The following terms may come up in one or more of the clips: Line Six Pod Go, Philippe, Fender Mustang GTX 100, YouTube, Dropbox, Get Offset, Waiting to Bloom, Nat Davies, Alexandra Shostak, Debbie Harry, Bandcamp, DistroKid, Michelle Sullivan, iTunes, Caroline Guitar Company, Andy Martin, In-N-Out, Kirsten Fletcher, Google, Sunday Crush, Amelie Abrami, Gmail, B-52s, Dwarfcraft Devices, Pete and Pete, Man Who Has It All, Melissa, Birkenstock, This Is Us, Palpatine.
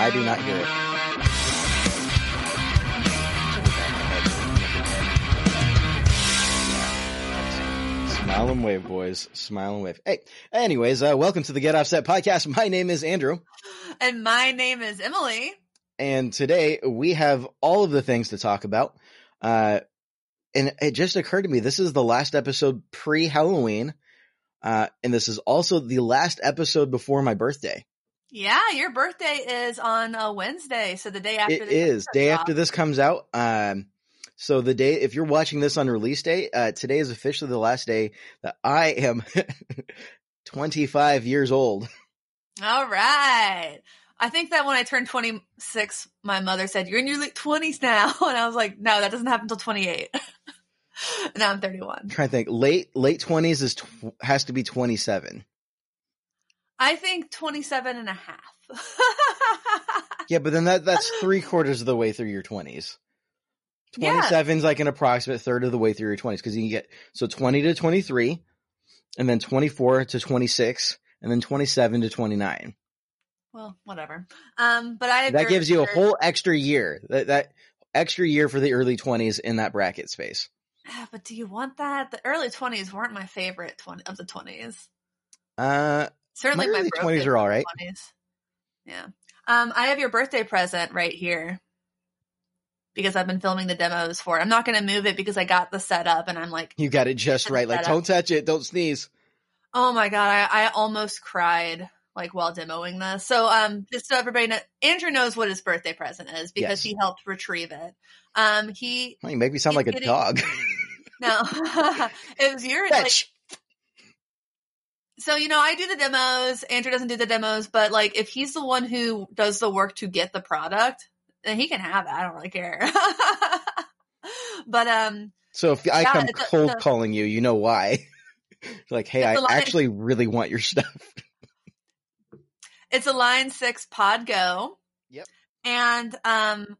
I do not hear it. Smile and wave, boys. Smile and wave. Hey, anyways, welcome to the Get Offset podcast. My name is Andrew. And my name is Emily. And today we have all of the things to talk about. And it just occurred to me, this is the last episode pre-Halloween. And this is also the last episode before my birthday. Yeah, your birthday is on a Wednesday, so the day after it is. Day after this comes out. So the day, if you're watching this on release day, today is officially the last day that I am 25 years old. All right. I think that when I turned 26, my mother said, "You're in your late 20s now," and I was like, "No, that doesn't happen until 28." Now I'm 31. I'm trying to think, late 20s has to be 27. I think 27 and a half. Yeah, but then that's 3/4 of the way through your 20s. 27 is like an approximate third of the way through your 20s, because you can get, so 20 to 23, and then 24 to 26, and then 27 to 29. Well, whatever. But I agree. That gives you a whole extra year. That extra year for the early 20s in that bracket space. But do you want that? The early 20s weren't my favorite of the 20s. Certainly my early 20s are all right. 20s. Yeah. I have your birthday present right here because I've been filming the demos for it. I'm not going to move it because I got the setup and I'm like, you got it just right. Like, don't touch it. Don't sneeze. Oh my God. I almost cried like while demoing this. So just so everybody knows, Andrew knows what his birthday present is because he helped retrieve it. Well, you make me sound like a dog. No, it was your, so, you know, I do the demos. Andrew doesn't do the demos, but like if he's the one who does the work to get the product, then he can have it. I don't really care. But so if I come cold calling you, you know why? Like, hey, I actually really want your stuff. It's a Line Six Pod Go. Yep. And now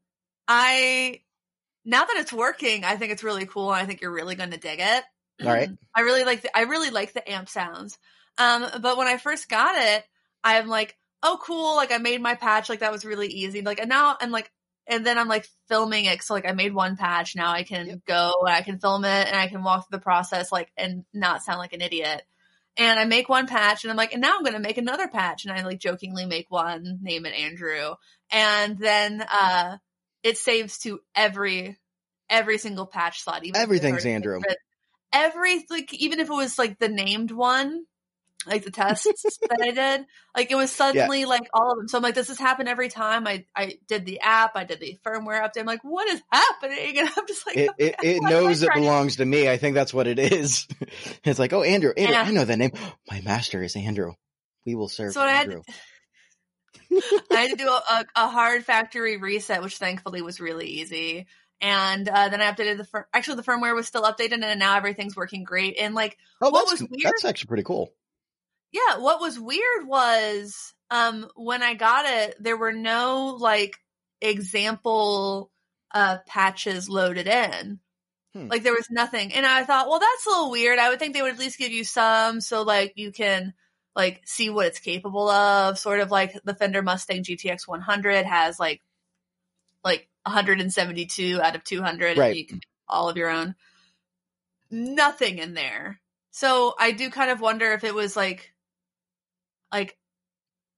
that it's working, I think it's really cool. And I think you're really going to dig it. All right. I really like the amp sounds. But when I first got it, I'm like, oh, cool. Like I made my patch. Like that was really easy. Like, and now I'm like, and then I'm like filming it. So like I made one patch. Now I can go and I can film it and I can walk through the process, like, and not sound like an idiot. And I make one patch and I'm like, and now I'm going to make another patch. And I like jokingly make one, name it Andrew. And then, it saves to every single patch slot. Even everything's Andrew. Even if it was like the named one, like the tests that I did, like it was suddenly like all of them. So I'm like, this has happened every time I did the app, I did the firmware update. I'm like, what is happening? And I'm just like, it knows it belongs to me. I think that's what it is. It's like, oh, Andrew, I know that name. My master is Andrew. We will serve Andrew. I had to do a hard factory reset, which thankfully was really easy. And then I updated the firmware was still updated, and now everything's working great. And like, that's actually pretty cool. Yeah, what was weird was when I got it, there were no like example patches loaded in. Like there was nothing, and I thought, well, that's a little weird. I would think they would at least give you some, so like you can like see what it's capable of. Sort of like the Fender Mustang GTX 100 has like 172 out of 200, and you can do all of your own. Nothing in there. So I do kind of wonder if it was like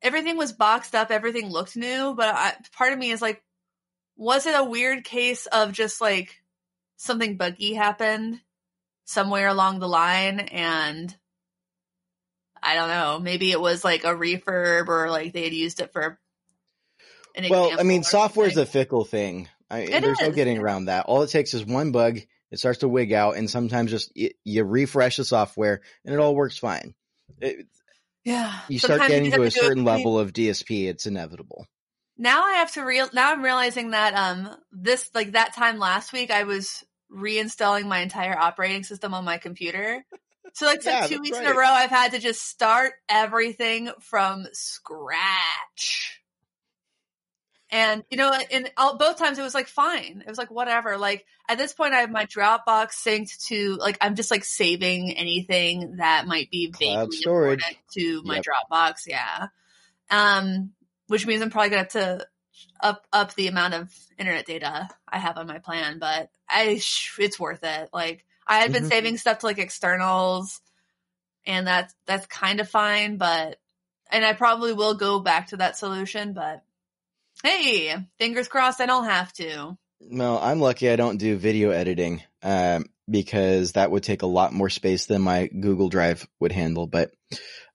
everything was boxed up, everything looked new, but part of me is like, was it a weird case of just like something buggy happened somewhere along the line? And I don't know, maybe it was like a refurb, or like they had used it for well, I mean, software is a fickle thing. There's no getting around that. All it takes is one bug. It starts to wig out, and sometimes you refresh the software, and it all works fine. You sometimes start getting to a certain level of DSP. It's inevitable. Now I have to now I'm realizing that this like that time last week I was reinstalling my entire operating system on my computer. So like 2 weeks in a row I've had to just start everything from scratch. And, you know, both times it was like, fine. It was like, whatever. Like at this point I have my Dropbox synced to like, I'm just like saving anything that might be vaguely important to my Dropbox. Yeah. which means I'm probably going to have to up the amount of internet data I have on my plan, but it's worth it. Like, I had been saving stuff to like externals, and that's kind of fine, but, and I probably will go back to that solution, but hey, fingers crossed I don't have to. No, I'm lucky I don't do video editing, because that would take a lot more space than my Google Drive would handle, but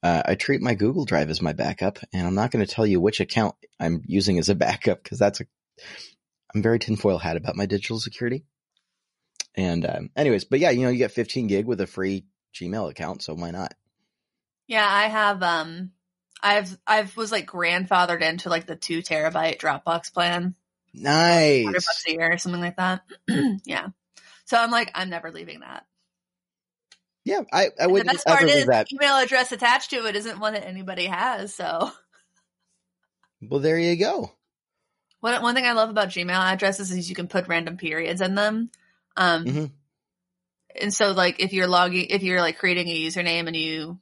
I treat my Google Drive as my backup, and I'm not going to tell you which account I'm using as a backup, because I'm very tinfoil hat about my digital security. And anyways, but yeah, you get 15 gig with a free Gmail account, so why not? Yeah, I have, I've was like grandfathered into like the 2 terabyte Dropbox plan. Nice. $100 a year or something like that. Yeah. So I'm like, I'm never leaving that. Yeah, I wouldn't. The best part is that email address attached to it isn't one that anybody has. So, well, there you go. One thing I love about Gmail addresses is you can put random periods in them. And so, like, if you're creating a username and you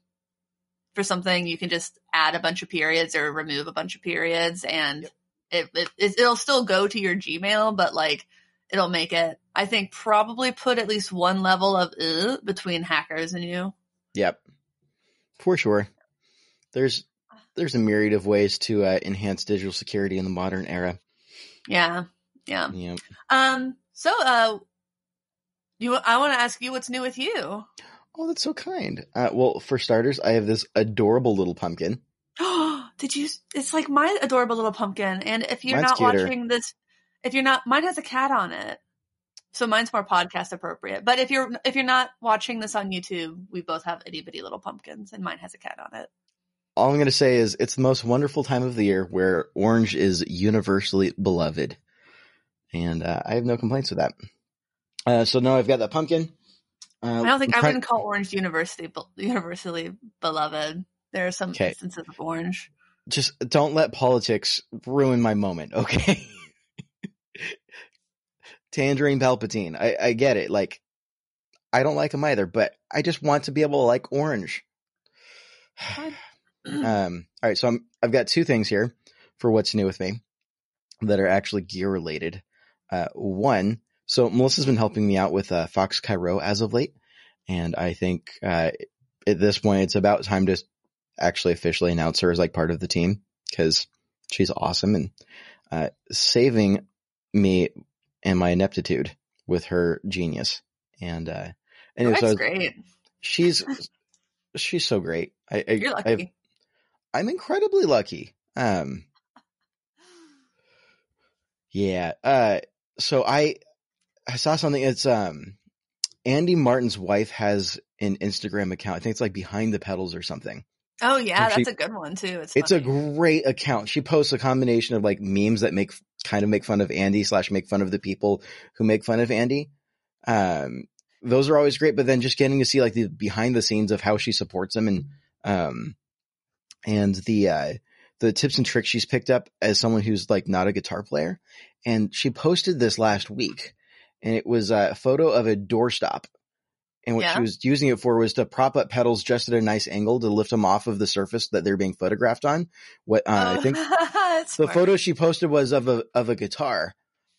for something, you can just add a bunch of periods or remove a bunch of periods, and it'll still go to your Gmail, but like, it'll make it, I think, probably put at least one level of between hackers and you. Yep, for sure. There's a myriad of ways to enhance digital security in the modern era. Yeah. So, I want to ask you what's new with you. Oh, that's so kind. Well, for starters, I have this adorable little pumpkin. It's like my adorable little pumpkin, and if you're not watching this. Mine has a cat on it, so mine's more podcast appropriate. But if you're not watching this on YouTube, we both have itty bitty little pumpkins, and mine has a cat on it. All I'm going to say is it's the most wonderful time of the year where orange is universally beloved, and I have no complaints with that. So now I've got that pumpkin. I don't think I wouldn't call orange universally beloved. There are some instances of orange. Just don't let politics ruin my moment, okay? Tangerine Palpatine. I get it. Like, I don't like him either, but I just want to be able to like orange. All right. So I've got two things here for what's new with me that are actually gear related. One, so Melissa's been helping me out with Fox Cairo as of late. And I think at this point, it's about time to actually officially announce her as like part of the team, because she's awesome and saving me and my ineptitude with her genius. And so great. She's so great. You're lucky. I'm incredibly lucky. Yeah. So I saw something. It's Andy Martin's wife has an Instagram account. I think it's like Behind the Pedals or something. Oh yeah, so that's a good one too. It's a great account. She posts a combination of like memes that make fun of Andy / make fun of the people who make fun of Andy. Those are always great, but then just getting to see like the behind the scenes of how she supports him and the tips and tricks she's picked up as someone who's like not a guitar player. And she posted this last week, and it was a photo of a doorstop. And what she was using it for was to prop up pedals just at a nice angle to lift them off of the surface that they're being photographed on. I think the photo she posted was of a guitar.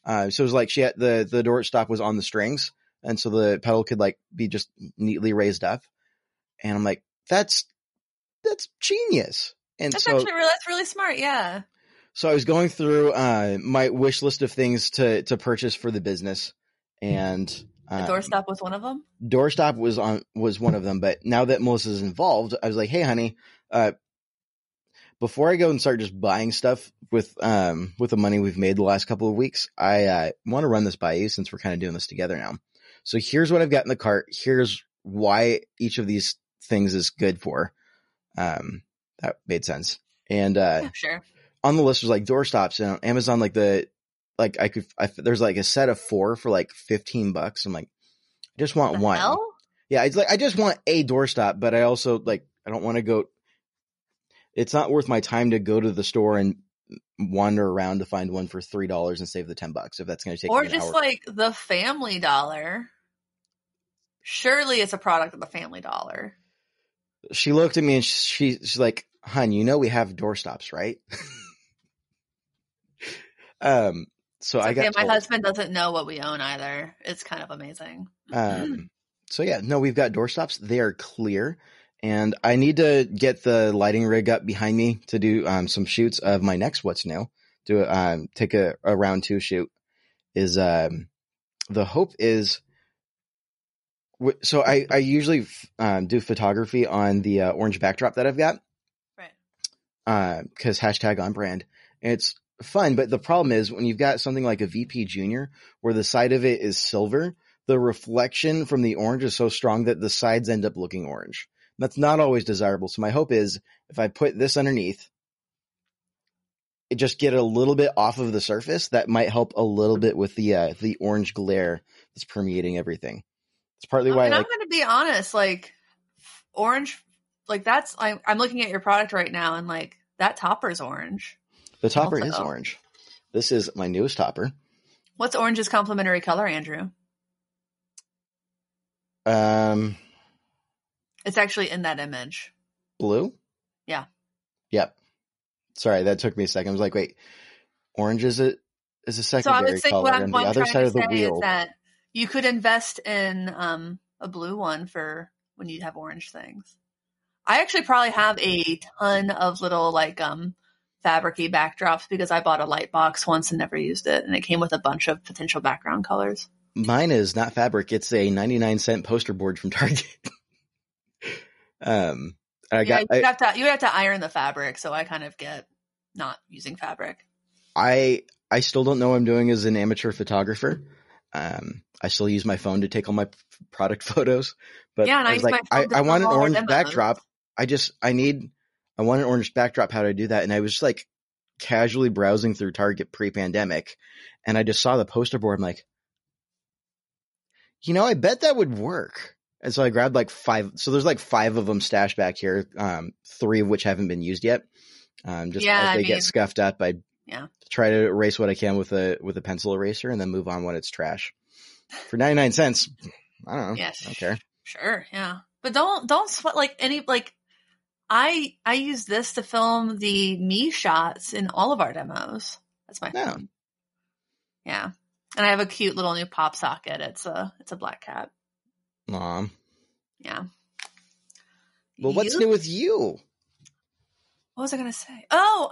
So it was like she had the doorstop was on the strings, and so the pedal could like be just neatly raised up. And I'm like, that's genius. And that's really smart. Yeah. So I was going through my wish list of things to purchase for the business, and. Doorstop was one of them? Doorstop was one of them, but now that Melissa's involved, I was like, hey, honey, before I go and start just buying stuff with the money we've made the last couple of weeks, I want to run this by you since we're kind of doing this together now. So here's what I've got in the cart. Here's why each of these things is good for. That made sense. And yeah, sure. On the list was like doorstops, and on Amazon, like there's like a set of 4 for like $15. I'm like, I just want one. Hell? Yeah. It's like, I just want a doorstop, but I also like, I don't want to go. It's not worth my time to go to the store and wander around to find one for $3 and save the $10 if that's going to take me an hour. Or just like the Family Dollar. Surely it's a product of the Family Dollar. She looked at me and she's like, hun, we have doorstops, right? So I got told, my husband doesn't know what we own either. It's kind of amazing. So yeah, no, we've got doorstops. They are clear. And I need to get the lighting rig up behind me to do some shoots of my next What's New. Do take a round two shoot. Is the hope is – so I usually do photography on the orange backdrop that I've got. Right. Because hashtag on brand. And it's fun, but the problem is when you've got something like a VP Junior where the side of it is silver, the reflection from the orange is so strong that the sides end up looking orange. That's not always desirable. So my hope is if I put this underneath, it just get a little bit off of the surface. That might help a little bit with the orange glare that's permeating everything. It's partly why I'm going to be honest, like orange, like that's, I'm looking at your product right now and like that topper's orange. The topper also is orange. This is my newest topper. What's orange's complementary color, Andrew? It's actually in that image. Blue? Yeah. Yep. Sorry, that took me a second. I was like, wait, orange is a secondary color. What I'm trying to say is that you could invest in a blue one for when you have orange things. I actually probably have a ton of little like fabric-y backdrops because I bought a light box once and never used it. And it came with a bunch of potential background colors. Mine is not fabric. It's a 99-cent poster board from Target. You would have to iron the fabric, so I kind of get not using fabric. I still don't know what I'm doing as an amateur photographer. I still use my phone to take all my product photos, but yeah, and I want an orange backdrop. I want an orange backdrop. How do I do that? And I was just like casually browsing through Target pre-pandemic, and I just saw the poster board. I'm like, I bet that would work. And so I grabbed like five. So there's like five of them stashed back here, three of which haven't been used yet. Get scuffed up, I try to erase what I can with a pencil eraser and then move on when it's trash. For 99 cents, I don't know. Yes. I don't care. Sure, yeah. But don't sweat like any – like I use this to film the me shots in all of our demos. That's my phone. Yeah. And I have a cute little new pop socket. It's a black cat. Mom. Yeah. Well, what's new with you? What was I going to say? Oh,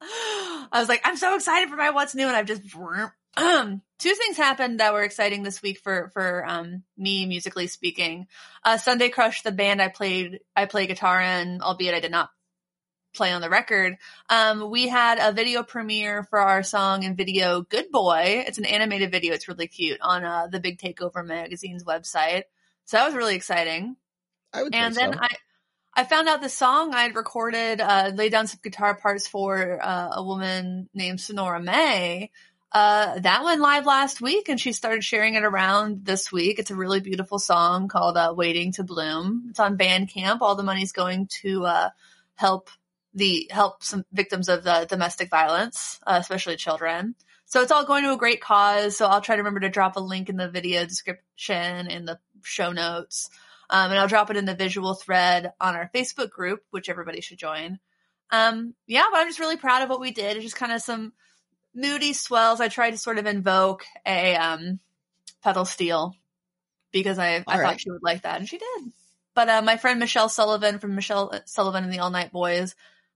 I was like, I'm so excited for my what's new. And I've just, two things happened that were exciting this week for me musically speaking. Sunday Crush, the band I play guitar in, albeit I did not play on the record. We had a video premiere for our song and video Good Boy. It's an animated video. It's really cute on the Big Takeover magazine's website. So that was really exciting. I found out the song I had recorded, laid down some guitar parts for a woman named Senora May. That went live last week and she started sharing it around this week. It's a really beautiful song called Waiting to Bloom. It's on Bandcamp. All the money's going to help some victims of domestic violence, especially children. So it's all going to a great cause. So I'll try to remember to drop a link in the video description in the show notes. And I'll drop it in the visual thread on our Facebook group, which everybody should join. But I'm just really proud of what we did. It's just kind of some moody swells. I tried to sort of invoke a pedal steel because I thought she would like that. And she did. But my friend Michelle Sullivan from Michelle Sullivan and the All Night Boys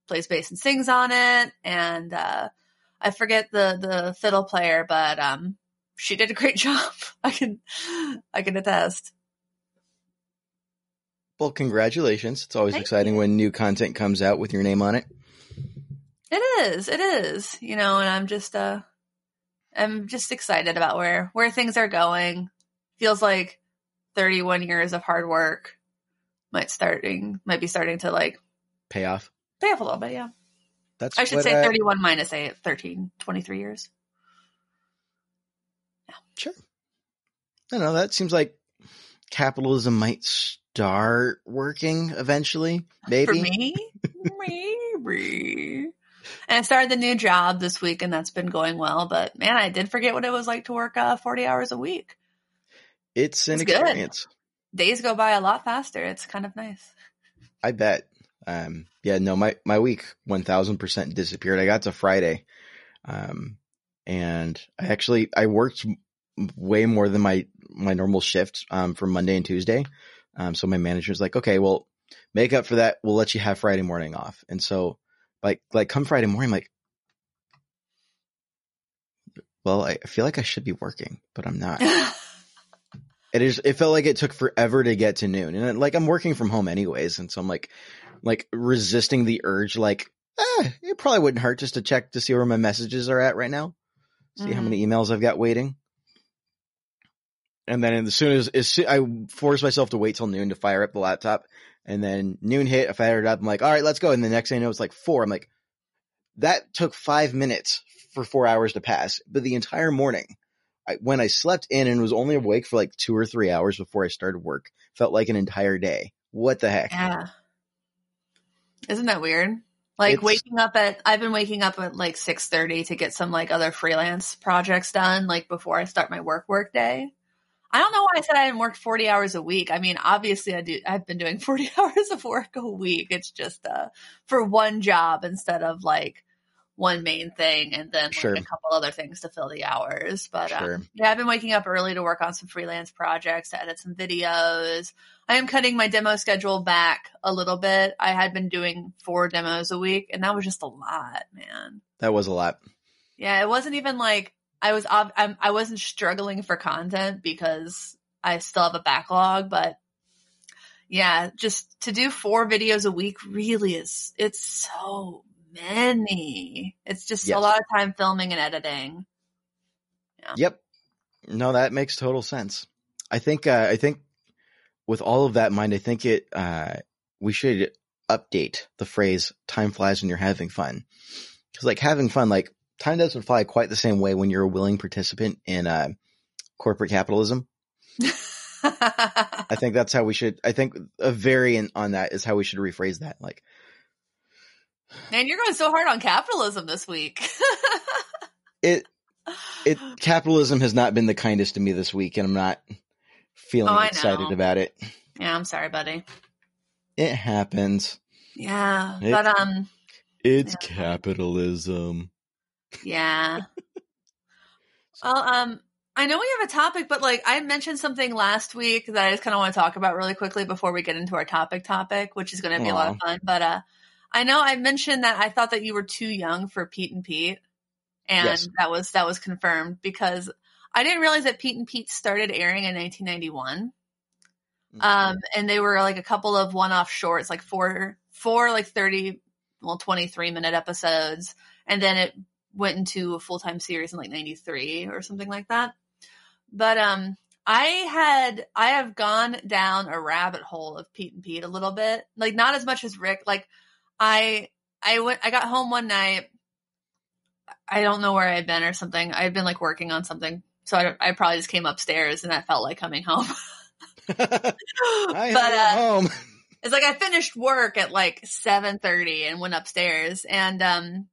plays bass and sings on it. And I forget the fiddle player, but she did a great job. I can attest. Well, congratulations. It's always exciting when new content comes out with your name on it. It is. And I'm just excited about where things are going. Feels like 31 years of hard work might be starting to like pay off a little bit. Yeah. That's, I should say 31 minus 8, 13, 23 years. Yeah. Sure. I don't know. That seems like capitalism might start working eventually. Maybe. For me? Maybe. And I started the new job this week and that's been going well, but man, I did forget what it was like to work 40 hours a week. It's an experience. Good. Days go by a lot faster. It's kind of nice. I bet. Yeah, no, my week 1000% disappeared. I got to Friday, and I worked way more than my normal shift, for Monday and Tuesday. So my manager's like, okay, well, make up for that. We'll let you have Friday morning off. And so like come Friday morning, I'm like, well, I feel like I should be working, but I'm not. It felt like it took forever to get to noon. And I'm working from home anyways. And so I'm like resisting the urge, it probably wouldn't hurt just to check to see where my messages are at right now. See how many emails I've got waiting. And then as soon as I forced myself to wait till noon to fire up the laptop, and then noon hit, I fired it up. I'm like, all right, let's go. And the next thing I know, it's 4. I'm like, that took 5 minutes for 4 hours to pass. But the entire morning, when I slept in and was only awake for 2 or 3 hours before I started work, felt like an entire day. What the heck? Yeah. Isn't that weird? I've been waking up at 6:30 to get some other freelance projects done, before I start my work day. I don't know why I said I hadn't worked 40 hours a week. I mean, obviously I do. I've been doing 40 hours of work a week. It's just for one job instead of one main thing and then sure, a couple other things to fill the hours. But sure. Yeah, I've been waking up early to work on some freelance projects, to edit some videos. I am cutting my demo schedule back a little bit. I had been doing 4 demos a week, and that was just a lot, man. That was a lot. Yeah, it wasn't even I wasn't struggling for content because I still have a backlog, but yeah, just to do 4 videos a week really is, it's so many. It's just a lot of time filming and editing. Yeah. Yep. No, that makes total sense. I think with all of that in mind, I think we should update the phrase "time flies when you're having fun." 'Cause having fun, time doesn't fly quite the same way when you're a willing participant in corporate capitalism. I think that's how we should – I think a variant on that is how we should rephrase that. Man, you're going so hard on capitalism this week. Capitalism has not been the kindest to me this week, and I'm not feeling excited about it. Yeah, I'm sorry, buddy. It happens. Yeah, it's capitalism. Yeah. Well, I know we have a topic, but I mentioned something last week that I just kind of want to talk about really quickly before we get into our topic, which is going to be a lot of fun. But I know I mentioned that I thought that you were too young for Pete and Pete, and yes, that was confirmed because I didn't realize that Pete and Pete started airing in 1991. Mm-hmm. And they were a couple of one-off shorts, 4 23-minute episodes, and then it went into a full-time series in 93 or something like that. But I have gone down a rabbit hole of Pete and Pete a little bit, not as much as Rick. I got home one night. I don't know where I had been or something. I had been working on something. So I probably just came upstairs and that felt like coming home. Home. It's I finished work at 7:30 and went upstairs and,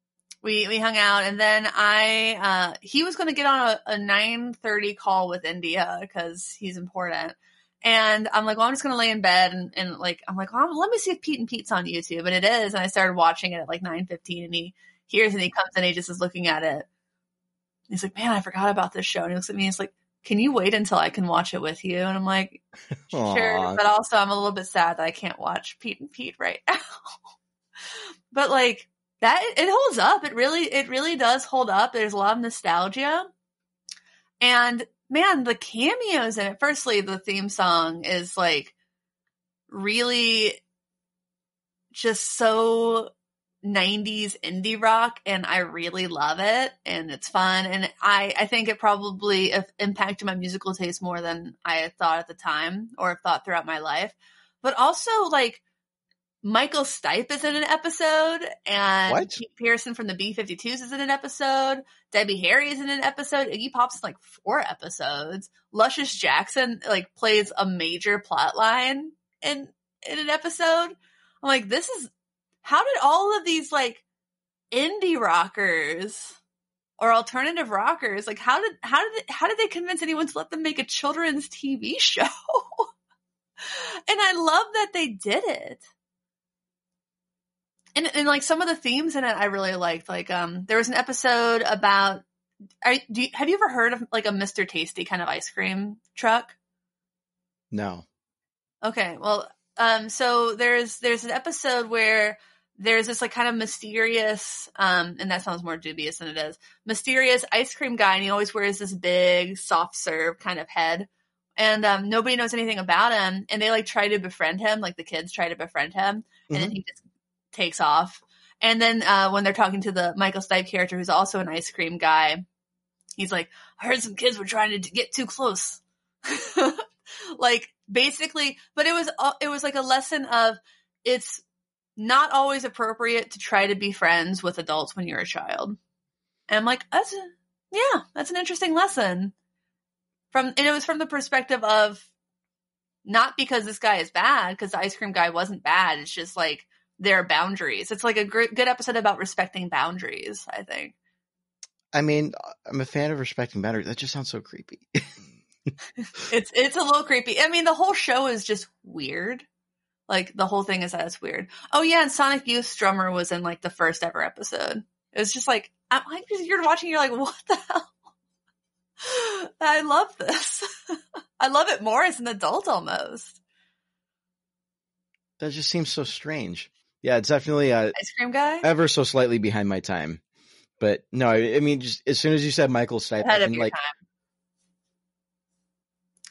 we hung out, and then he was going to get on a 9:30 call with India because he's important. And I'm like, well, I'm just going to lay in bed. And I'm like, oh, let me see if Pete and Pete's on YouTube. And it is. And I started watching it at 9:15, and he hears and he comes in, and he just is looking at it. He's like, man, I forgot about this show. And he looks at me and he's like, can you wait until I can watch it with you? And I'm like, sure. Aww. But also I'm a little bit sad that I can't watch Pete and Pete right now. But that it holds up. It really does hold up. There's a lot of nostalgia, and man, the cameos in it. Firstly, the theme song is really just so 90s indie rock, and I really love it, and it's fun. And I think it probably impacted my musical taste more than I had thought at the time or thought throughout my life. But also Michael Stipe is in an episode, and what? Pete Pearson from the B-52s is in an episode. Debbie Harry is in an episode. Iggy Pop's in 4 episodes. Luscious Jackson plays a major plot line in an episode. I'm like, this is how did all of these indie rockers or alternative rockers how did they convince anyone to let them make a children's TV show? And I love that they did it. And like some of the themes in it, I really liked. Like, there was an episode about, have you ever heard of like a Mr. Tasty kind of ice cream truck? No. Okay. Well, so there's an episode where there's this like kind of mysterious, and that sounds more dubious than it is, mysterious ice cream guy. And he always wears this big soft serve kind of head. And nobody knows anything about him. And they like try to befriend him. Like the kids try to befriend him. Mm-hmm. And then he just takes off. And then when they're talking to the Michael Stipe character, who's also an ice cream guy, he's like, I heard some kids were trying to get too close. Like basically, but it was like a lesson of it's not always appropriate to try to be friends with adults when you're a child. And I'm like, that's an interesting lesson. And it was from the perspective of not because this guy is bad, because the ice cream guy wasn't bad. It's just like there are boundaries. It's like a good episode about respecting boundaries, I think. I mean, I'm a fan of respecting boundaries. That just sounds so creepy. It's a little creepy. I mean, the whole show is just weird. Like the whole thing is that it's weird. Oh yeah, and Sonic Youth's drummer was in like the first ever episode. It was just like you're watching, you're like, what the hell? I love this. I love it more as an adult almost. That just seems so strange. Yeah, it's definitely ice cream guy. Ever so slightly behind my time, but no, I mean, just as soon as you said Michael Stipe, it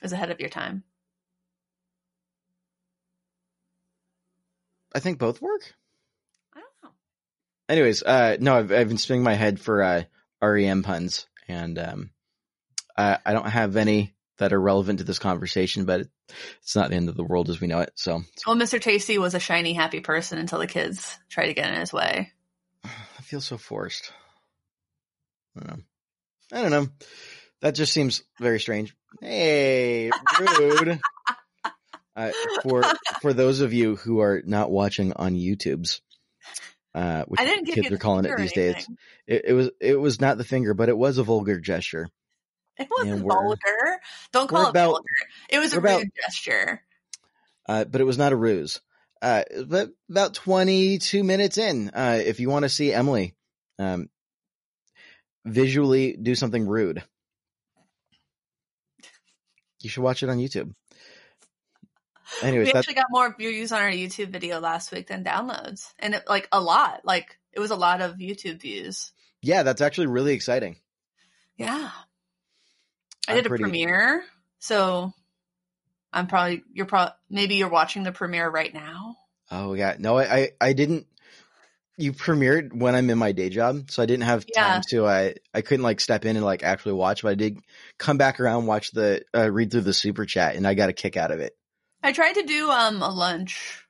was ahead of your time. I think both work. I don't know. Anyways, no, I've been spinning my head for REM puns, and I don't have any that are relevant to this conversation, but it's not the end of the world as we know it. So, well, Mr. Tasty was a shiny, happy person until the kids tried to get in his way. I feel so forced. I don't know. That just seems very strange. Hey, rude. For those of you who are not watching on YouTube's, which I didn't kids are calling it these days, it was not the finger, but it was a vulgar gesture. It wasn't vulgar. Don't call it vulgar. It was a rude gesture. But it was not a ruse. But about 22 minutes in, if you want to see Emily visually do something rude, you should watch it on YouTube. Anyways, we actually got more views on our YouTube video last week than downloads. And it was a lot of YouTube views. Yeah, that's actually really exciting. Yeah. I did a premiere, so I'm probably maybe you're watching the premiere right now. Oh yeah, no, I didn't. You premiered when I'm in my day job, so I didn't have time to. I couldn't like step in and like actually watch, but I did come back around, watch the read through the super chat, and I got a kick out of it. I tried to do a lunch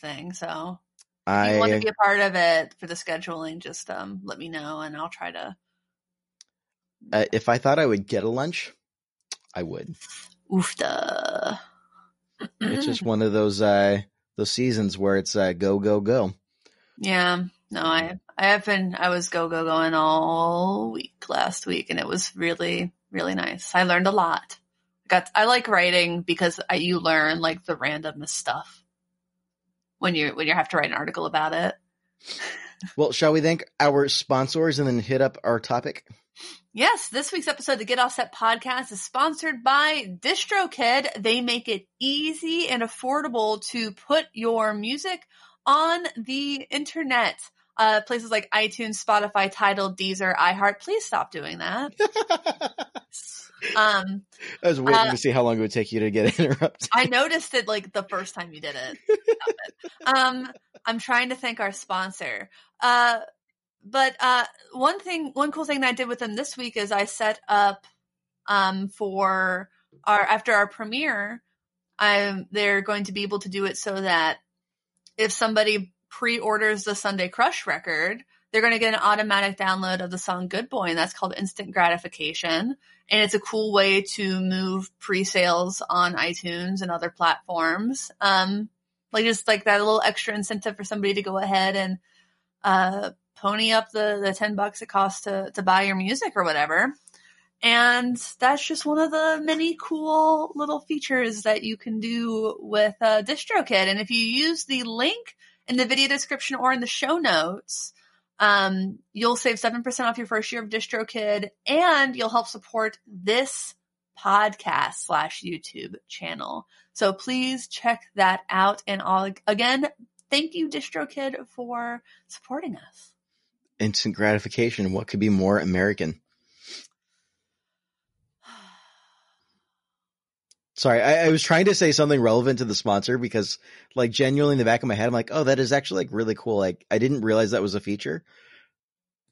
thing, so if you want to be a part of it for the scheduling, just let me know, and I'll try to. If I thought I would get a lunch, I would. Oofta. It's just one of those seasons where it's go, go, go. Yeah. No, I was going all week last week, and it was really, really nice. I learned a lot. I like writing because you learn like the randomness stuff when you have to write an article about it. Well, shall we thank our sponsors and then hit up our topic? Yes, this week's episode of the Get Offset podcast is sponsored by DistroKid. They make it easy and affordable to put your music on the internet. Places like iTunes, Spotify, Tidal, Deezer, iHeart. Please stop doing that. I was waiting to see how long it would take you to get interrupted. I noticed it like the first time you did it. I'm trying to thank our sponsor. But one cool thing that I did with them this week is I set up for after our premiere, they're going to be able to do it so that if somebody pre-orders the Sunday Crush record, they're going to get an automatic download of the song Good Boy, and that's called Instant Gratification. And it's a cool way to move pre-sales on iTunes and other platforms. Like just like that little extra incentive for somebody to go ahead and pony up the $10 it costs to buy your music or whatever. And that's just one of the many cool little features that you can do with DistroKid. And if you use the link in the video description or in the show notes, you'll save 7% off your first year of DistroKid, and you'll help support this podcast / YouTube channel. So please check that out. And again, thank you, DistroKid, for supporting us. Instant gratification. What could be more American? Sorry, I was trying to say something relevant to the sponsor because, like, genuinely in the back of my head, I'm like, oh, that is actually, like, really cool. Like, I didn't realize that was a feature.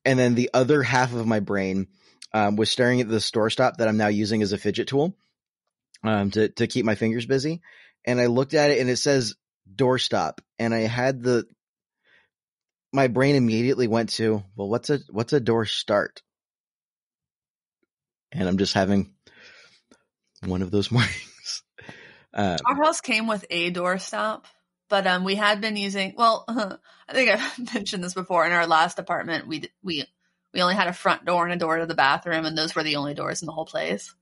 And then the other half of my brain was staring at the store stop that I'm now using as a fidget tool to keep my fingers busy. And I looked at it and it says doorstop. And I had my brain immediately went to, well, what's a door start? And I'm just having one of those mornings. Our house came with a doorstop, but we had been using, well, I think I've mentioned this before. In our last apartment, we only had a front door and a door to the bathroom, and those were the only doors in the whole place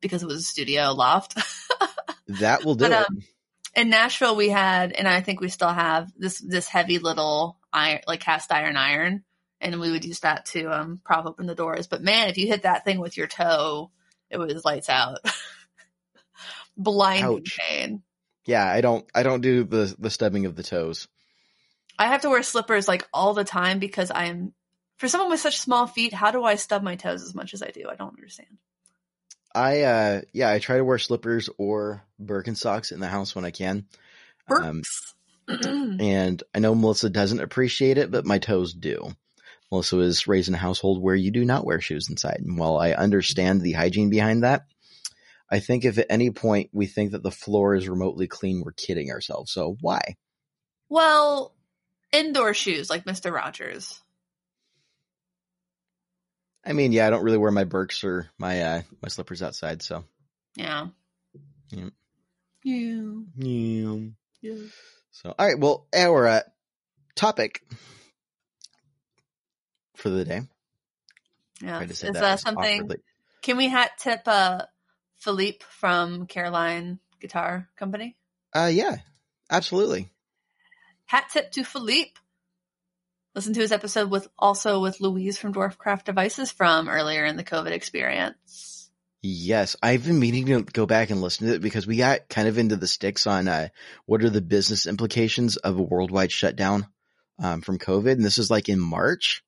because it was a studio loft. That will do it. In Nashville, we had, and I think we still have, this heavy little iron, like cast iron, and we would use that to prop open the doors. But man, if you hit that thing with your toe, it was lights out. Blinding pain. Yeah, I don't do the stubbing of the toes. I have to wear slippers like all the time because for someone with such small feet, how do I stub my toes as much as I do? I don't understand. I try to wear slippers or Birkenstocks in the house when I can. And I know Melissa doesn't appreciate it, but my toes do. Melissa was raised in a household where you do not wear shoes inside. And while I understand the hygiene behind that, I think if at any point we think that the floor is remotely clean, we're kidding ourselves. So why? Well, indoor shoes like Mr. Rogers. I mean, yeah, I don't really wear my Birks or my slippers outside, so. Yeah. Yeah. Yeah. Yeah. Yeah. So, all right. Well, our topic for the day. Yeah. Is that something? Awkwardly. Can we hat tip Philippe from Caroline Guitar Company? Yeah, absolutely. Hat tip to Philippe. Listen to his episode with Louise from Dwarfcraft Devices from earlier in the COVID experience. Yes, I've been meaning to go back and listen to it because we got kind of into the sticks on what are the business implications of a worldwide shutdown from COVID. And this is like in March.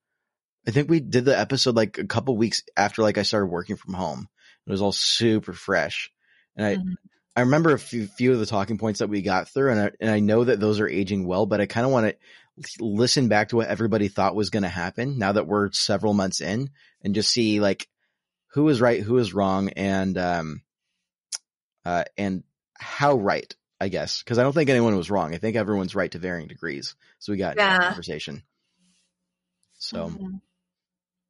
I think we did the episode like a couple weeks after like I started working from home. It was all super fresh. And I remember a few of the talking points that we got through, and I know that those are aging well, but I kind of want to listen back to what everybody thought was going to happen now that we're several months in and just see like who is right, who is wrong. And how right, I guess. Cause I don't think anyone was wrong. I think everyone's right to varying degrees. So we got into that conversation. So. Mm-hmm.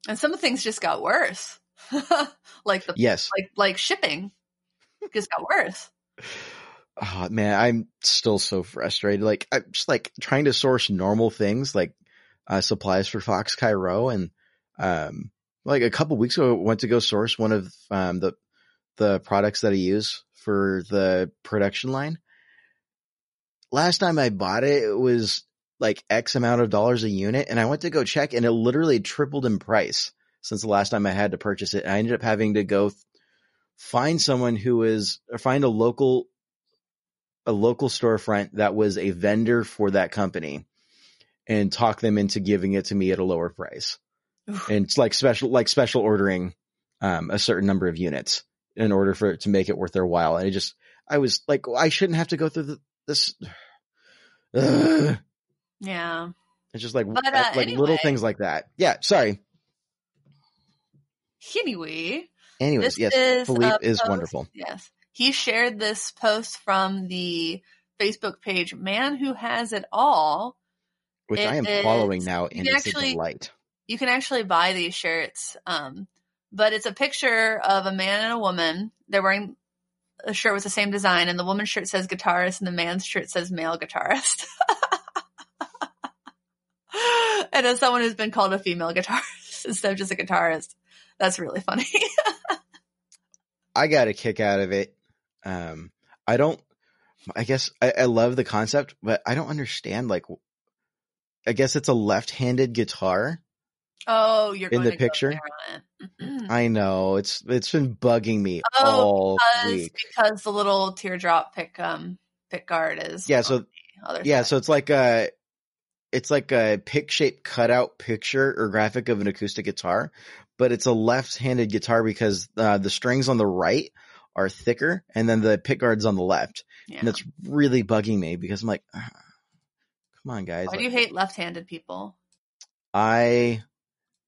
And some of the things just got worse. Like shipping just got worse. Oh man, I'm still so frustrated. Like I'm just like trying to source normal things like supplies for Fox Cairo, and like a couple weeks ago I went to go source one of the products that I use for the production line. Last time I bought it, it was like X amount of dollars a unit, and I went to go check and it literally tripled in price since the last time I had to purchase it. And I ended up having to go find someone who is – or find a local storefront that was a vendor for that company and talk them into giving it to me at a lower price. And it's like special ordering a certain number of units in order for it to make it worth their while. And I was like, I shouldn't have to go through this. Yeah. It's just like, anyway, little things like that. Yeah. Sorry. Anyways, yes, Philippe is wonderful. Yes. He shared this post from the Facebook page, Man Who Has It All. Which I am following now, and it's a delight. You can actually buy these shirts, but it's a picture of a man and a woman. They're wearing a shirt with the same design, and the woman's shirt says guitarist, and the man's shirt says male guitarist. And as someone who's been called a female guitarist instead of just a guitarist, that's really funny. I got a kick out of it. I don't I guess I love the concept, but I don't understand. Like, I guess it's a left-handed guitar. Oh, you're in going the to picture. Go there. I know it's been bugging me all week because the little teardrop pick guard is on the other side. So it's like a pick shaped cutout picture or graphic of an acoustic guitar, but it's a left-handed guitar because the strings on the right are thicker and then the pick guard's on the left, and that's really bugging me because I'm like, come on, guys. Why do you hate left-handed people?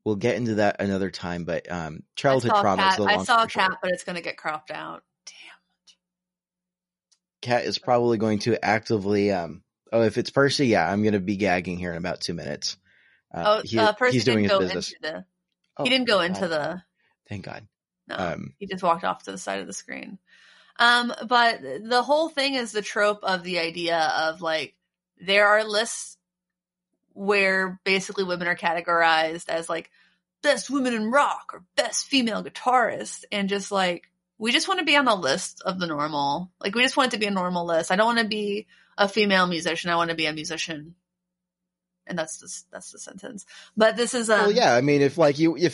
We'll get into that another time, but childhood trauma. I saw a cat, but it's going to get cropped out. Damn it! Cat is probably going to actively. If it's Percy, I'm going to be gagging here in about 2 minutes. Percy he's doing his business. He didn't go into the. Thank God. No, he just walked off to the side of the screen. But the whole thing is the trope of the idea of like there are lists where basically women are categorized as like best women in rock or best female guitarist, and just like we just want to be on the list of the normal, like we just want it to be a normal list. I don't want to be a female musician, I want to be a musician. And that's the sentence. But this is well, yeah, I mean, if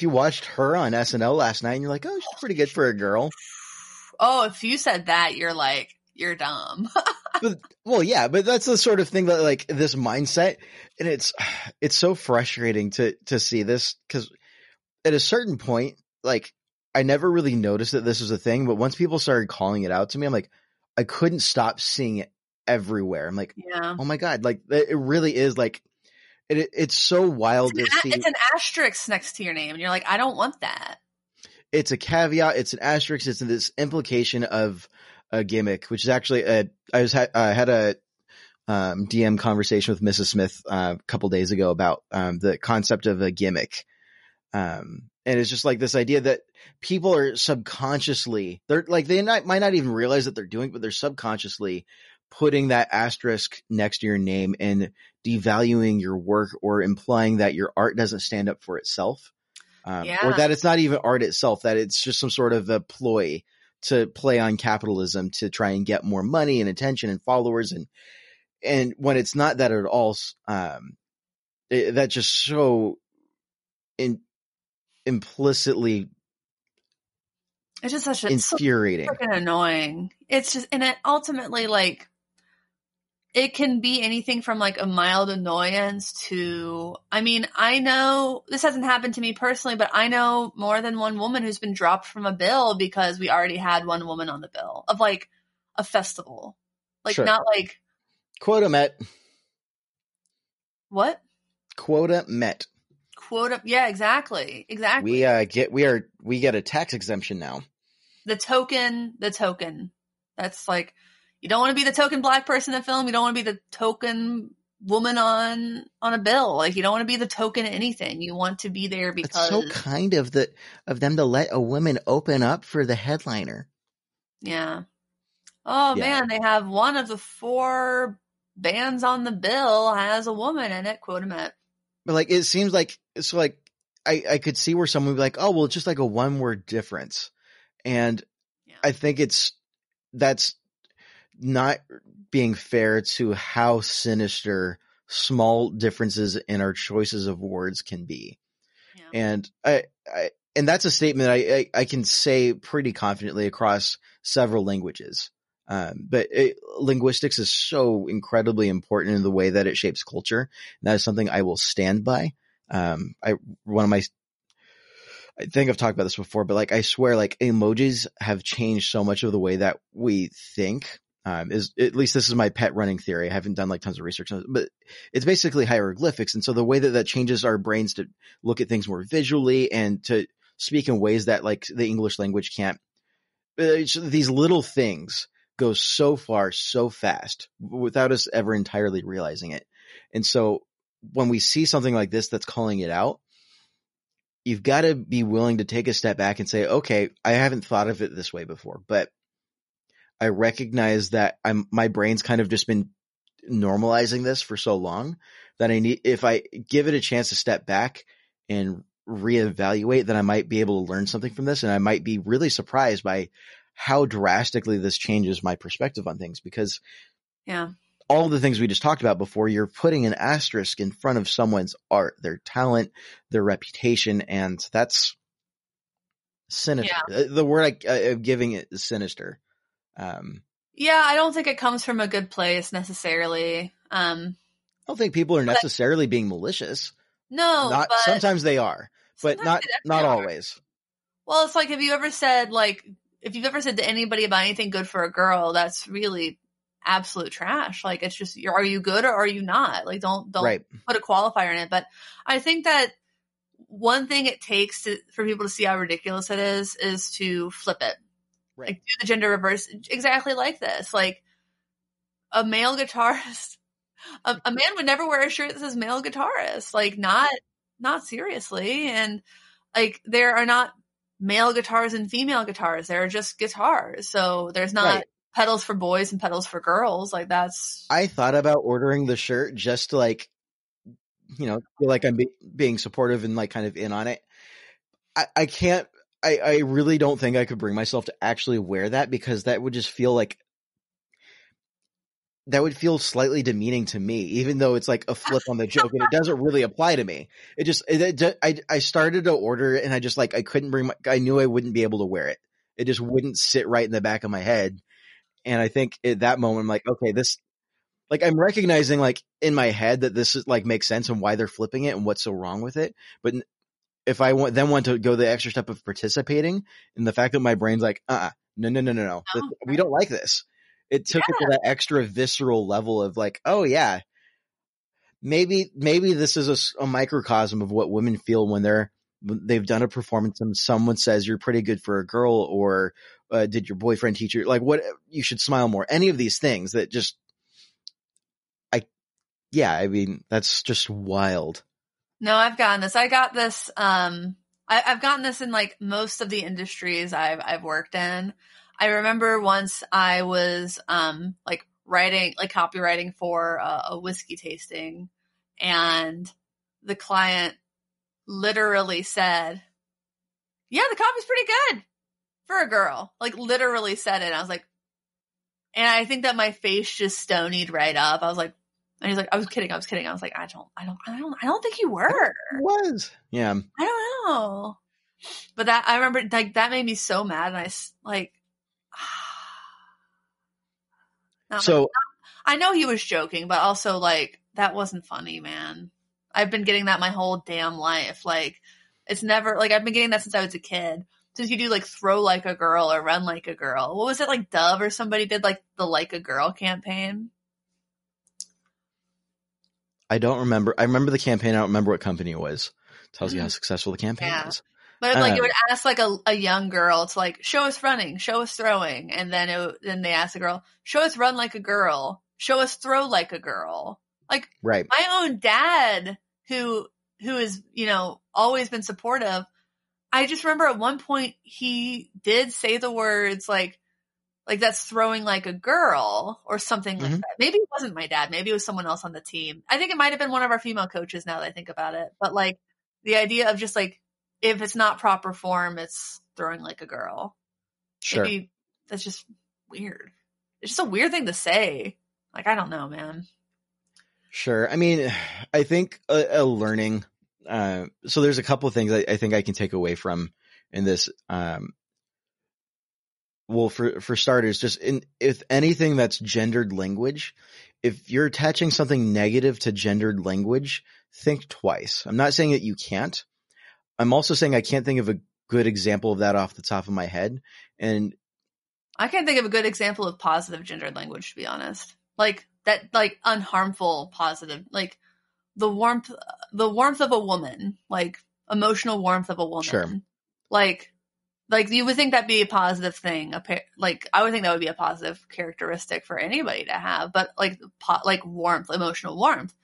you watched her on SNL last night and you're like, oh, she's pretty good for a girl. Oh, if you said that, you're like, you're dumb. But that's the sort of thing that like this mindset, and it's so frustrating to see this, because at a certain point, like I never really noticed that this was a thing, but once people started calling it out to me, I'm like, I couldn't stop seeing it everywhere. I'm like, oh my God, like it really is like it's so wild. It's an asterisk next to your name, and you're like, I don't want that. It's a caveat. It's an asterisk. It's this implication of a gimmick, which is actually I had a DM conversation with Mrs. Smith a couple days ago about the concept of a gimmick, and it's just like this idea that people are subconsciously, they're like they might not even realize that they're doing, but they're subconsciously putting that asterisk next to your name and devaluing your work, or implying that your art doesn't stand up for itself, or that it's not even art itself, that it's just some sort of a ploy to play on capitalism to try and get more money and attention and followers. And when it's not that at all, that just so implicitly. It's just such infuriating. It's so freaking annoying. It's just, and it ultimately like, it can be anything from like a mild annoyance to, I mean, I know this hasn't happened to me personally, but I know more than one woman who's been dropped from a bill because we already had one woman on the bill of like a festival. Like not like quota met. What? Quota met. Quota. Yeah, exactly. Exactly. We get a tax exemption now. The token. That's like, you don't want to be the token black person in film. You don't want to be the token woman on a bill. Like you don't want to be the token anything. You want to be there because it's so kind of them to let a woman open up for the headliner. Yeah. Oh yeah. Man, they have one of the four bands on the bill has a woman in it. Quote him at. But like it seems like it's so like I could see where someone would be like, oh well, it's just like a 1-word difference, and I think that's not being fair to how sinister small differences in our choices of words can be. And I that's a statement I can say pretty confidently across several languages, but linguistics is so incredibly important in the way that it shapes culture, and that is something I will stand by. I think I've talked about this before, but like I swear like emojis have changed so much of the way that we think. Is at least this is my pet running theory. I haven't done like tons of research on it, but it's basically hieroglyphics. And so the way that changes our brains to look at things more visually and to speak in ways that like the English language can't, these little things go so far, so fast without us ever entirely realizing it. And so when we see something like this, that's calling it out, you've got to be willing to take a step back and say, okay, I haven't thought of it this way before, but I recognize that my brain's kind of just been normalizing this for so long that if I give it a chance to step back and reevaluate, then I might be able to learn something from this. And I might be really surprised by how drastically this changes my perspective on things, because all the things we just talked about before, you're putting an asterisk in front of someone's art, their talent, their reputation, and that's sinister. Yeah. The word I'm giving it is sinister. Yeah, I don't think it comes from a good place necessarily. I don't think people are necessarily being malicious. No, but sometimes they are, but not always. Well, it's like, if you've ever said to anybody about anything good for a girl, that's really absolute trash. Like, it's just, are you good or are you not? Like, don't right. put a qualifier in it. But I think that one thing it takes for people to see how ridiculous it is to flip it. Right. Like, do the gender reverse exactly like this. Like, a male guitarist, a man would never wear a shirt that says male guitarist, like, not seriously. And like, there are not male guitars and female guitars. There are just guitars. So there's not right. pedals for boys and pedals for girls. Like, that's, I thought about ordering the shirt just to, like, you know, feel like I'm being supportive and like kind of in on it. I can't, I really don't think I could bring myself to actually wear that, because that would just feel like, that would feel slightly demeaning to me, even though it's like a flip on the joke and it doesn't really apply to me. It just, I started to order it and I just, like, I couldn't bring I knew I wouldn't be able to wear it. It just wouldn't sit right in the back of my head. And I think at that moment, I'm like, okay, this, like, I'm recognizing, like, in my head that this is, like, makes sense and why they're flipping it and what's so wrong with it. But if I want to go the extra step of participating, and the fact that my brain's like, no. We don't like this. It took it to that extra visceral level of like, oh yeah, maybe this is a microcosm of what women feel when they've done a performance and someone says you're pretty good for a girl, or did your boyfriend teach you, like, what, you should smile more. Any of these things that just, I mean, that's just wild. No, I've gotten this. I got this. I've gotten this in like most of the industries I've worked in. I remember once I was copywriting for a whiskey tasting, and the client literally said, "Yeah, the copy's pretty good for a girl." Like, literally said it. I was like, and I think that my face just stonied right up. I was like, and he's like, I was kidding. I was like, I don't think you were. It was. Yeah. I don't know. But that, I remember, like, that made me so mad, and I like. So I know he was joking, but also, like, that wasn't funny, man. I've been getting that my whole damn life. Like, it's never, like, I've been getting that since I was a kid. Since you do, like, throw like a girl or run like a girl. What was it, like, Dove or somebody did, like, the like a girl campaign? I don't remember. I remember the campaign. I don't remember what company it was. Tells you how successful the campaign was. But, like, it would ask, like, a young girl to, like, show us running, show us throwing. And then then they asked the girl, show us run like a girl, show us throw like a girl. Like, right. My own dad, who is, you know, always been supportive, I just remember at one point he did say the words, like that's throwing like a girl or something like that. Maybe it wasn't my dad. Maybe it was someone else on the team. I think it might have been one of our female coaches, now that I think about it. But, like, the idea of just, like, if it's not proper form, it's throwing like a girl. Sure. Maybe that's just weird. It's just a weird thing to say. Like, I don't know, man. Sure. I mean, I think a learning. So there's a couple of things I think I can take away from in this. Well, for starters, just if anything that's gendered language, if you're attaching something negative to gendered language, think twice. I'm not saying that you can't. I'm also saying I can't think of a good example of that off the top of my head. And I can't think of a good example of positive gendered language, to be honest. Like that, like unharmful, positive, like the warmth of a woman, like emotional warmth of a woman. Sure. Like you would think that'd be a positive thing. Like, I would think that would be a positive characteristic for anybody to have, but like warmth, emotional warmth.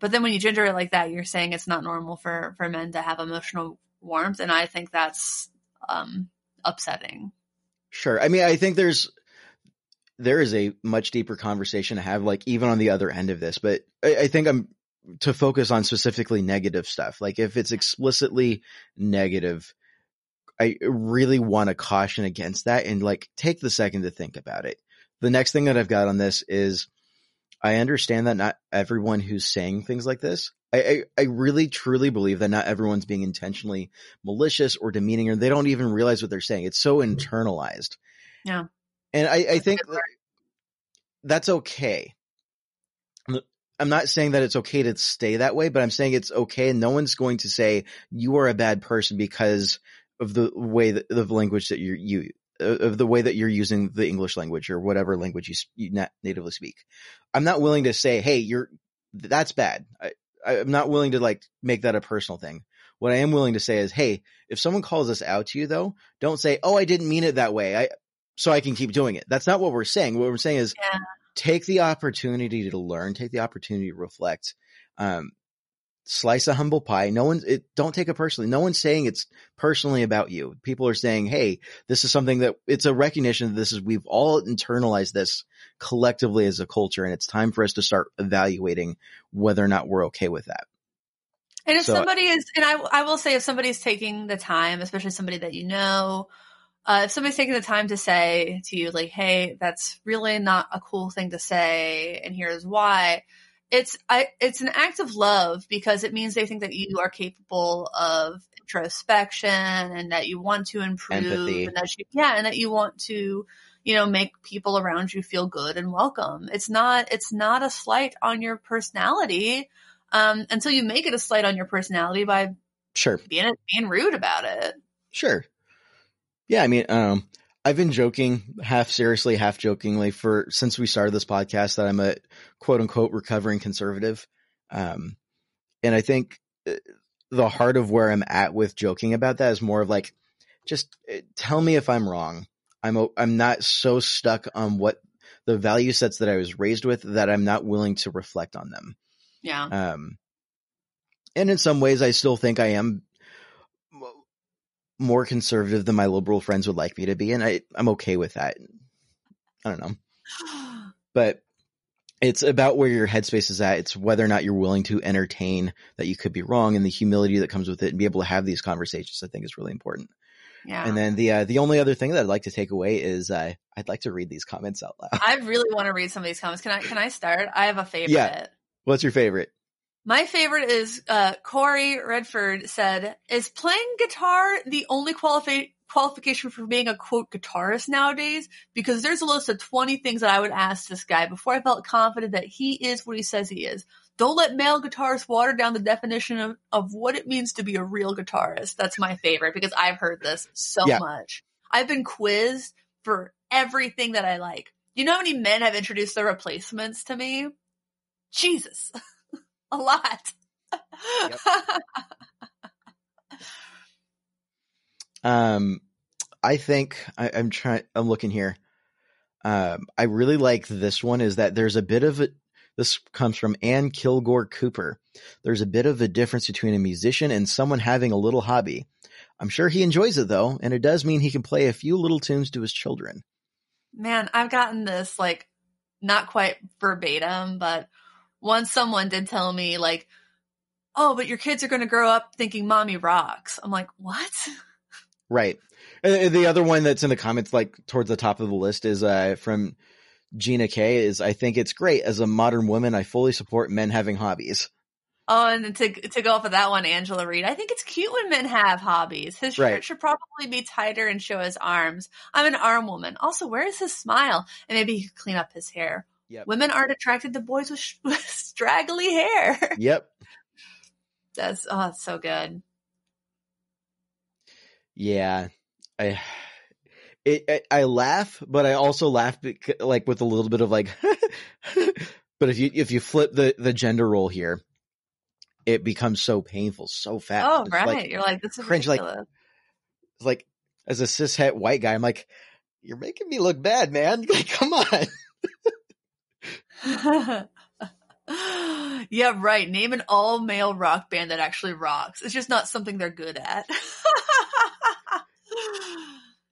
But then when you gender it like that, you're saying it's not normal for men to have emotional warmth. And I think that's upsetting. Sure. I mean, I think there is a much deeper conversation to have, like, even on the other end of this. But I think I'm to focus on specifically negative stuff. Like, if it's explicitly negative, I really want to caution against that and like take the second to think about it. The next thing that I've got on this is I understand that not everyone who's saying things like this, I really truly believe that not everyone's being intentionally malicious or demeaning, or they don't even realize what they're saying. It's so internalized. Yeah. And I think that's okay. I'm not saying that it's okay to stay that way, but I'm saying it's okay. And no one's going to say you are a bad person because of the way that the language that of the way that you're using the English language or whatever language you natively speak. I'm not willing to say, hey, that's bad. I'm not willing to like make that a personal thing. What I am willing to say is, hey, if someone calls us out to you though, don't say, oh, I didn't mean it that way. So I can keep doing it. That's not what we're saying. What we're saying is take the opportunity to learn, take the opportunity to reflect, slice a humble pie. Don't take it personally. No one's saying it's personally about you. People are saying, hey, this is something that it's a recognition that we've all internalized this collectively as a culture. And it's time for us to start evaluating whether or not we're okay with that. And if somebody is, and I will say if somebody's taking the time, especially somebody that you know, if somebody's taking the time to say to you, like, hey, that's really not a cool thing to say, and here's why, it's an act of love, because it means they think that you are capable of introspection and that you want to improve. Empathy. And that you want to, make people around you feel good and welcome. It's not a slight on your personality until you make it a slight on your personality by being rude about it. Sure. Yeah, I mean, I've been joking half seriously, half jokingly since we started this podcast that I'm a quote unquote recovering conservative. And I think the heart of where I'm at with joking about that is more of like, just tell me if I'm wrong. I'm not so stuck on what the value sets that I was raised with that I'm not willing to reflect on them. Yeah. And in some ways I still think I am more conservative than my liberal friends would like me to be. And I'm okay with that. I don't know, but it's about where your headspace is at. It's whether or not you're willing to entertain that you could be wrong, and the humility that comes with it, and be able to have these conversations, I think, is really important. Yeah. And then the only other thing that I'd like to take away is I'd like to read these comments out loud. I really want to read some of these comments. Can I start? I have a favorite. Yeah. What's your favorite? My favorite is Corey Redford said, is playing guitar the only qualification for being a, quote, guitarist nowadays? Because there's a list of 20 things that I would ask this guy before I felt confident that he is what he says he is. Don't let male guitarists water down the definition of what it means to be a real guitarist. That's my favorite, because I've heard this so much. I've been quizzed for everything that I like. You know how many men have introduced their replacements to me? Jesus. A lot. Yep. I think I'm trying. I'm looking here. I really like this one. Is that there's a bit of a. This comes from Ann Kilgore Cooper. There's a bit of a difference between a musician and someone having a little hobby. I'm sure he enjoys it though, and it does mean he can play a few little tunes to his children. Man, I've gotten this like not quite verbatim, but. Once someone did tell me, like, oh, but your kids are going to grow up thinking mommy rocks. I'm like, what? Right. And the other one that's in the comments, like towards the top of the list is from Gina K is, I think it's great. As a modern woman, I fully support men having hobbies. Oh, and to go off of that one, Angela Reed, I think it's cute when men have hobbies. His shirt should probably be tighter and show his arms. I'm an arm woman. Also, where is his smile? And maybe he could clean up his hair. Yep. Women aren't attracted to boys with straggly hair. Yep. That's so good. Yeah. I laugh, but I also laugh because, like, with a little bit of like, but if you flip the gender role here, it becomes so painful, so fast. Oh, it's right. You're like, this is cringe. Like as a cishet white guy, I'm like, you're making me look bad, man. Like, come on. Yeah, right. Name an all-male rock band that actually rocks. It's just not something they're good at.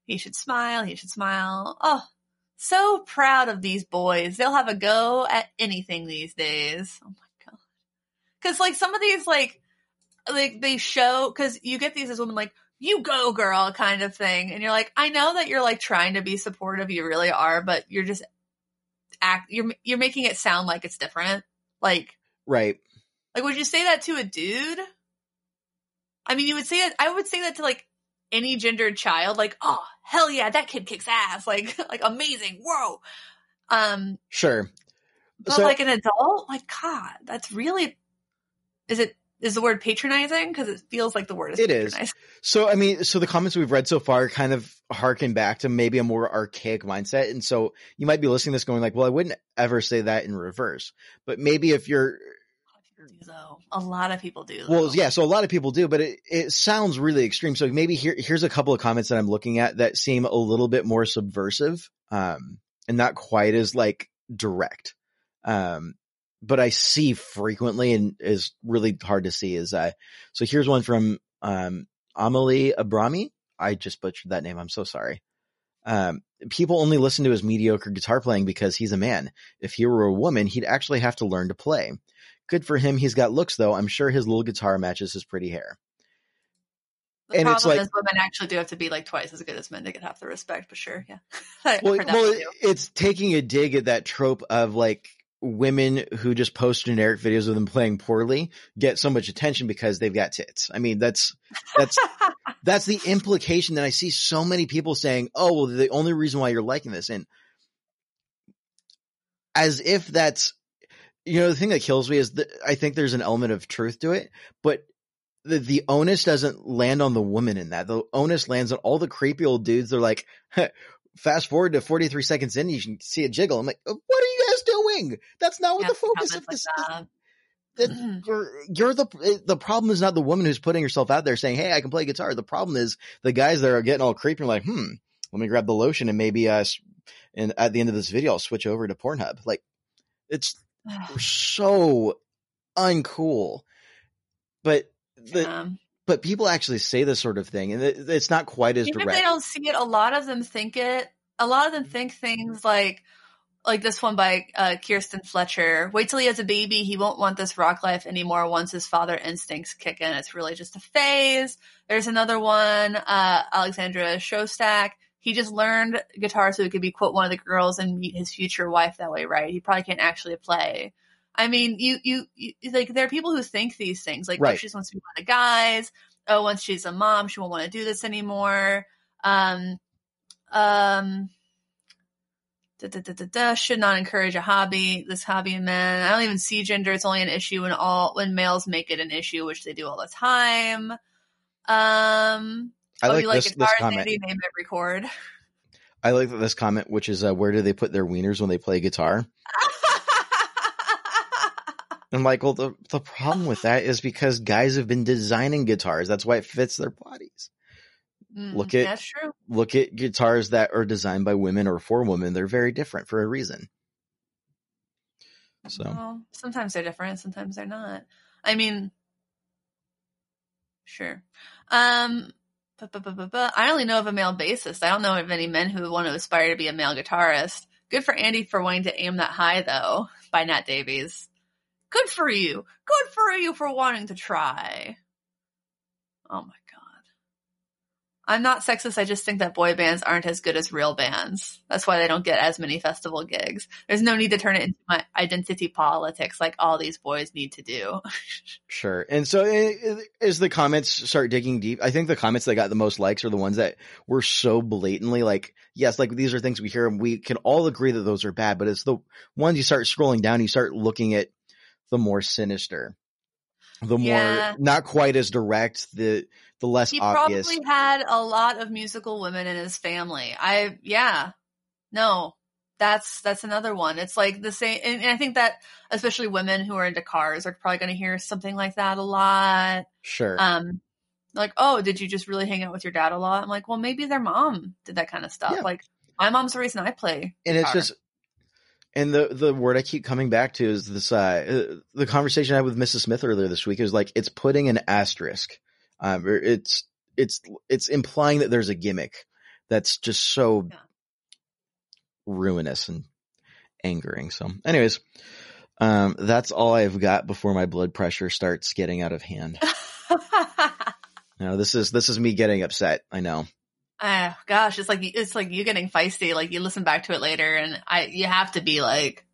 He should smile. Oh, so proud of these boys. They'll have a go at anything these days. Oh my god. Because like some of these like they show, because you get these as women like you go girl kind of thing. And you're like, I know that you're like trying to be supportive. You really are, but you're just you're making it sound like it's different. Like, right. Like, would you say that to a dude? I mean, you would say that. I would say that to like any gendered child, like, oh, hell yeah, that kid kicks ass. Like amazing. Whoa. Sure. But so, like an adult, like, God, that's really, is the word patronizing? Cause it feels like the word is patronizing. It is. So, I mean, so the comments we've read so far kind of harken back to maybe a more archaic mindset. And so you might be listening to this going like, well, I wouldn't ever say that in reverse, but maybe if you're, a lot of people do. Though. Well, yeah. So a lot of people do, but it sounds really extreme. So maybe here's a couple of comments that I'm looking at that seem a little bit more subversive, and not quite as like direct. But I see frequently and is really hard to see is, so here's one from, Amelie Abrami. I just butchered that name. I'm so sorry. People only listen to his mediocre guitar playing because he's a man. If he were a woman, he'd actually have to learn to play. Good for him. He's got looks though. I'm sure his little guitar matches his pretty hair. The problem it's like, is women actually do have to be like twice as good as men to get half the respect, but sure. Yeah. well, it's taking a dig at that trope of like women who just post generic videos of them playing poorly get so much attention because they've got tits. I mean, that's, that's the implication that I see so many people saying, oh, well, the only reason why you're liking this. And as if that's, you know, the thing that kills me is that I think there's an element of truth to it, but the onus doesn't land on the woman in that. The onus lands on all the creepy old dudes. They're like, fast forward to 43 seconds in, you can see a jiggle. I'm like, what are you guys doing? That's not what the focus of this is. The problem is not the woman who's putting herself out there saying, hey, I can play guitar. The problem is the guys that are getting all creepy are like, let me grab the lotion and maybe and at the end of this video, I'll switch over to Pornhub. Like, it's so uncool. But people actually say this sort of thing, and it's not quite as direct. Even if they don't see it, a lot of them think it. A lot of them think things like this one by Kirsten Fletcher. Wait till he has a baby. He won't want this rock life anymore once his father instincts kick in. It's really just a phase. There's another one, Alexandra Shostak. He just learned guitar so he could be, quote, one of the girls and meet his future wife that way, right? He probably can't actually play. I mean, you like, there are people who think these things like, right. Oh, she just wants to be one of the guys. Oh, once she's a mom, she won't want to do this anymore. Should not encourage a hobby. This hobby, man, I don't even see gender. It's only an issue when males make it an issue, which they do all the time. I like this comment, which is where do they put their wieners when they play guitar? I'm like, well, the problem with that is because guys have been designing guitars. That's why it fits their bodies. That's true. Look at guitars that are designed by women or for women. They're very different for a reason. So well, sometimes they're different. Sometimes they're not. I mean, sure. I only know of a male bassist. I don't know of any men who want to aspire to be a male guitarist. Good for Andy for wanting to aim that high, though, by Nat Davies. Good for you. Good for you for wanting to try. Oh, my God. I'm not sexist. I just think that boy bands aren't as good as real bands. That's why they don't get as many festival gigs. There's no need to turn it into my identity politics like all these boys need to do. Sure. And so as the comments start digging deep, I think the comments that got the most likes are the ones that were so blatantly like, yes, like these are things we hear and we can all agree that those are bad, but it's the ones you start scrolling down, you start looking at the more sinister, the more not quite as direct, the less obvious. He probably had a lot of musical women in his family. That's another one. It's like the same. And I think that especially women who are into cars are probably going to hear something like that a lot. Sure. Like, oh, did you just really hang out with your dad a lot? I'm like, well, maybe their mom did that kind of stuff. Yeah. Like my mom's the reason I play guitar. And it's just, and the word I keep coming back to is this, the conversation I had with Mrs. Smith earlier this week is like, it's putting an asterisk. It's implying that there's a gimmick that's just so ruinous and angering. So anyways, that's all I've got before my blood pressure starts getting out of hand. No, this is me getting upset. I know. Oh gosh, it's like you getting feisty. Like you listen back to it later, and you have to be like,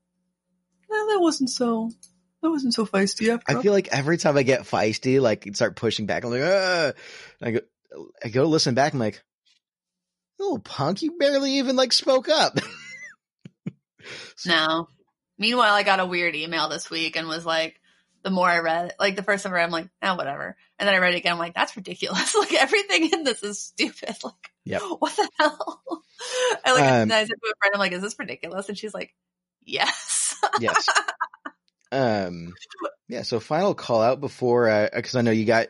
no, that wasn't so feisty. After all. Feel like every time I get feisty, like I'd start pushing back. I'm like, ah. And I go to listen back. I'm like, oh, punk, you barely even like spoke up. No. Meanwhile, I got a weird email this week and was like, the more I read, like the first time I read, I'm like, oh, whatever. And then I read it again. I'm like, that's ridiculous. Like everything in this is stupid. Like, yep. What the hell? And I said to a friend, I'm like, is this ridiculous? And she's like, yes. Yes. Yeah. So final call out before, cause I know you got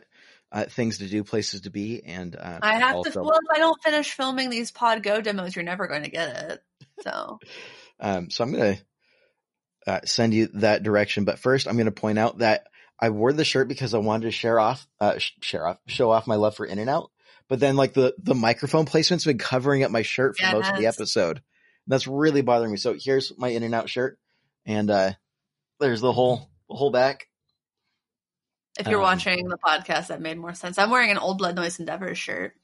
things to do, places to be. And I have to, well, if I don't finish filming these Pod Go demos, you're never going to get it. So, so I'm going to, send you that direction. But first, I'm going to point out that I wore the shirt because I wanted to show off my love for In-N-Out. But then like the microphone placement's been covering up my shirt for most of the episode. That's really bothering me. So here's my In-N-Out shirt. And there's the whole back. If you're watching the podcast, that made more sense. I'm wearing an old Blood Noise Endeavor shirt.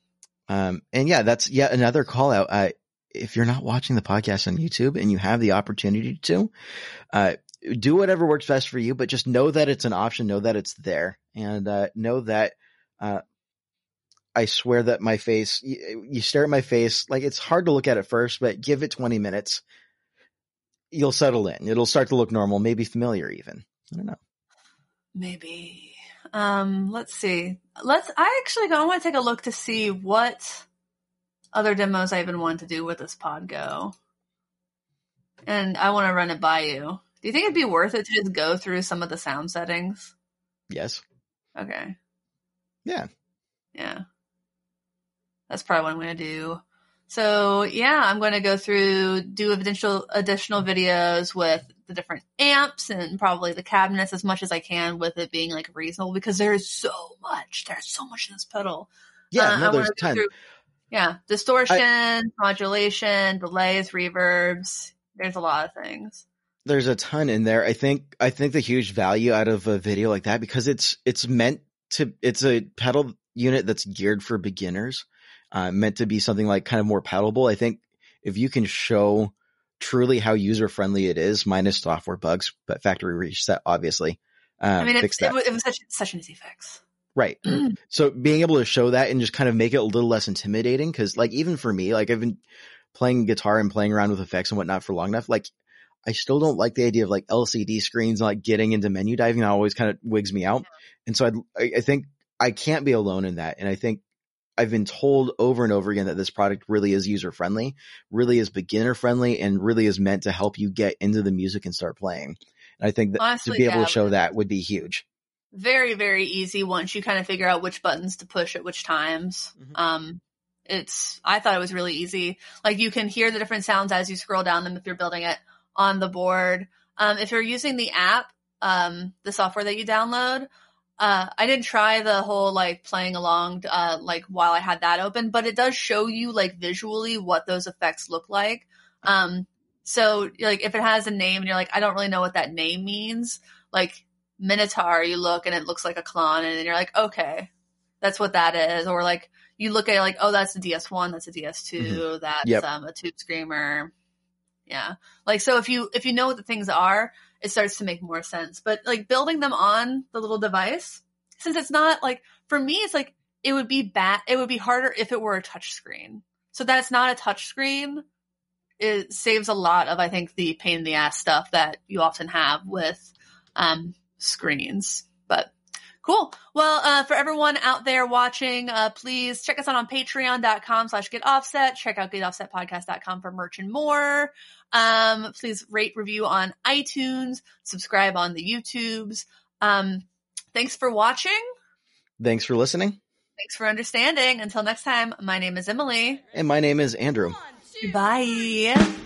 And yeah, that's yet another call out. If you're not watching the podcast on YouTube and you have the opportunity to, do whatever works best for you, but just know that it's an option, know that it's there, and know that I swear that my face, you stare at my face, like it's hard to look at it first, but give it 20 minutes. You'll settle in. It'll start to look normal, maybe familiar even. I don't know. Maybe. Let's see. I want to take a look to see what other demos I even want to do with this Pod Go. And I want to run it by you. Do you think it'd be worth it to just go through some of the sound settings? Yes. Okay. Yeah. Yeah. That's probably what I'm going to do. So yeah, I'm going to go through, do additional videos with the different amps and probably the cabinets as much as I can with it being like reasonable, because there's so much. There's so much in this pedal. Yeah, no, there's a ton. Yeah, distortion, modulation, delays, reverbs. There's a lot of things. There's a ton in there. I think the huge value out of a video like that, because it's a pedal unit that's geared for beginners, meant to be something like kind of more palatable. I think if you can show truly how user friendly it is, minus software bugs, but factory reset obviously. It was such an easy fix. Right. So being able to show that and just kind of make it a little less intimidating, because like even for me, like I've been playing guitar and playing around with effects and whatnot for long enough. Like I still don't like the idea of like LCD screens, like getting into menu diving. That always kind of wigs me out. Yeah. And so I think I can't be alone in that. And I think I've been told over and over again that this product really is user friendly, really is beginner friendly, and really is meant to help you get into the music and start playing. And I think that honestly, to be able to show that would be huge. Very, very easy once you kind of figure out which buttons to push at which times. Mm-hmm. I thought it was really easy. Like you can hear the different sounds as you scroll down them if you're building it on the board. If you're using the app, the software that you download, I didn't try the whole like playing along, like while I had that open, but it does show you like visually what those effects look like. So like if it has a name and you're like, I don't really know what that name means, like Minotaur, you look and it looks like a clone, and then you're like, okay, that's what that is. Or like you look at it like, oh, that's a DS1, that's a DS2, mm-hmm. that's a Tube Screamer. Yeah. Like, so if you know what the things are, it starts to make more sense. But like building them on the little device, since it's not like, for me, it's like, it would be harder if it were a touch screen. So that it's not a touch screen, it saves a lot of, I think, the pain in the ass stuff that you often have with, screens. But cool. Well, for everyone out there watching, please check us out on patreon.com/getoffset. Check out getoffsetpodcast.com for merch and more. Please rate, review on iTunes, subscribe on the YouTubes. Thanks for watching. Thanks for listening. Thanks for understanding. Until next time, my name is Emily. And my name is Andrew. Bye.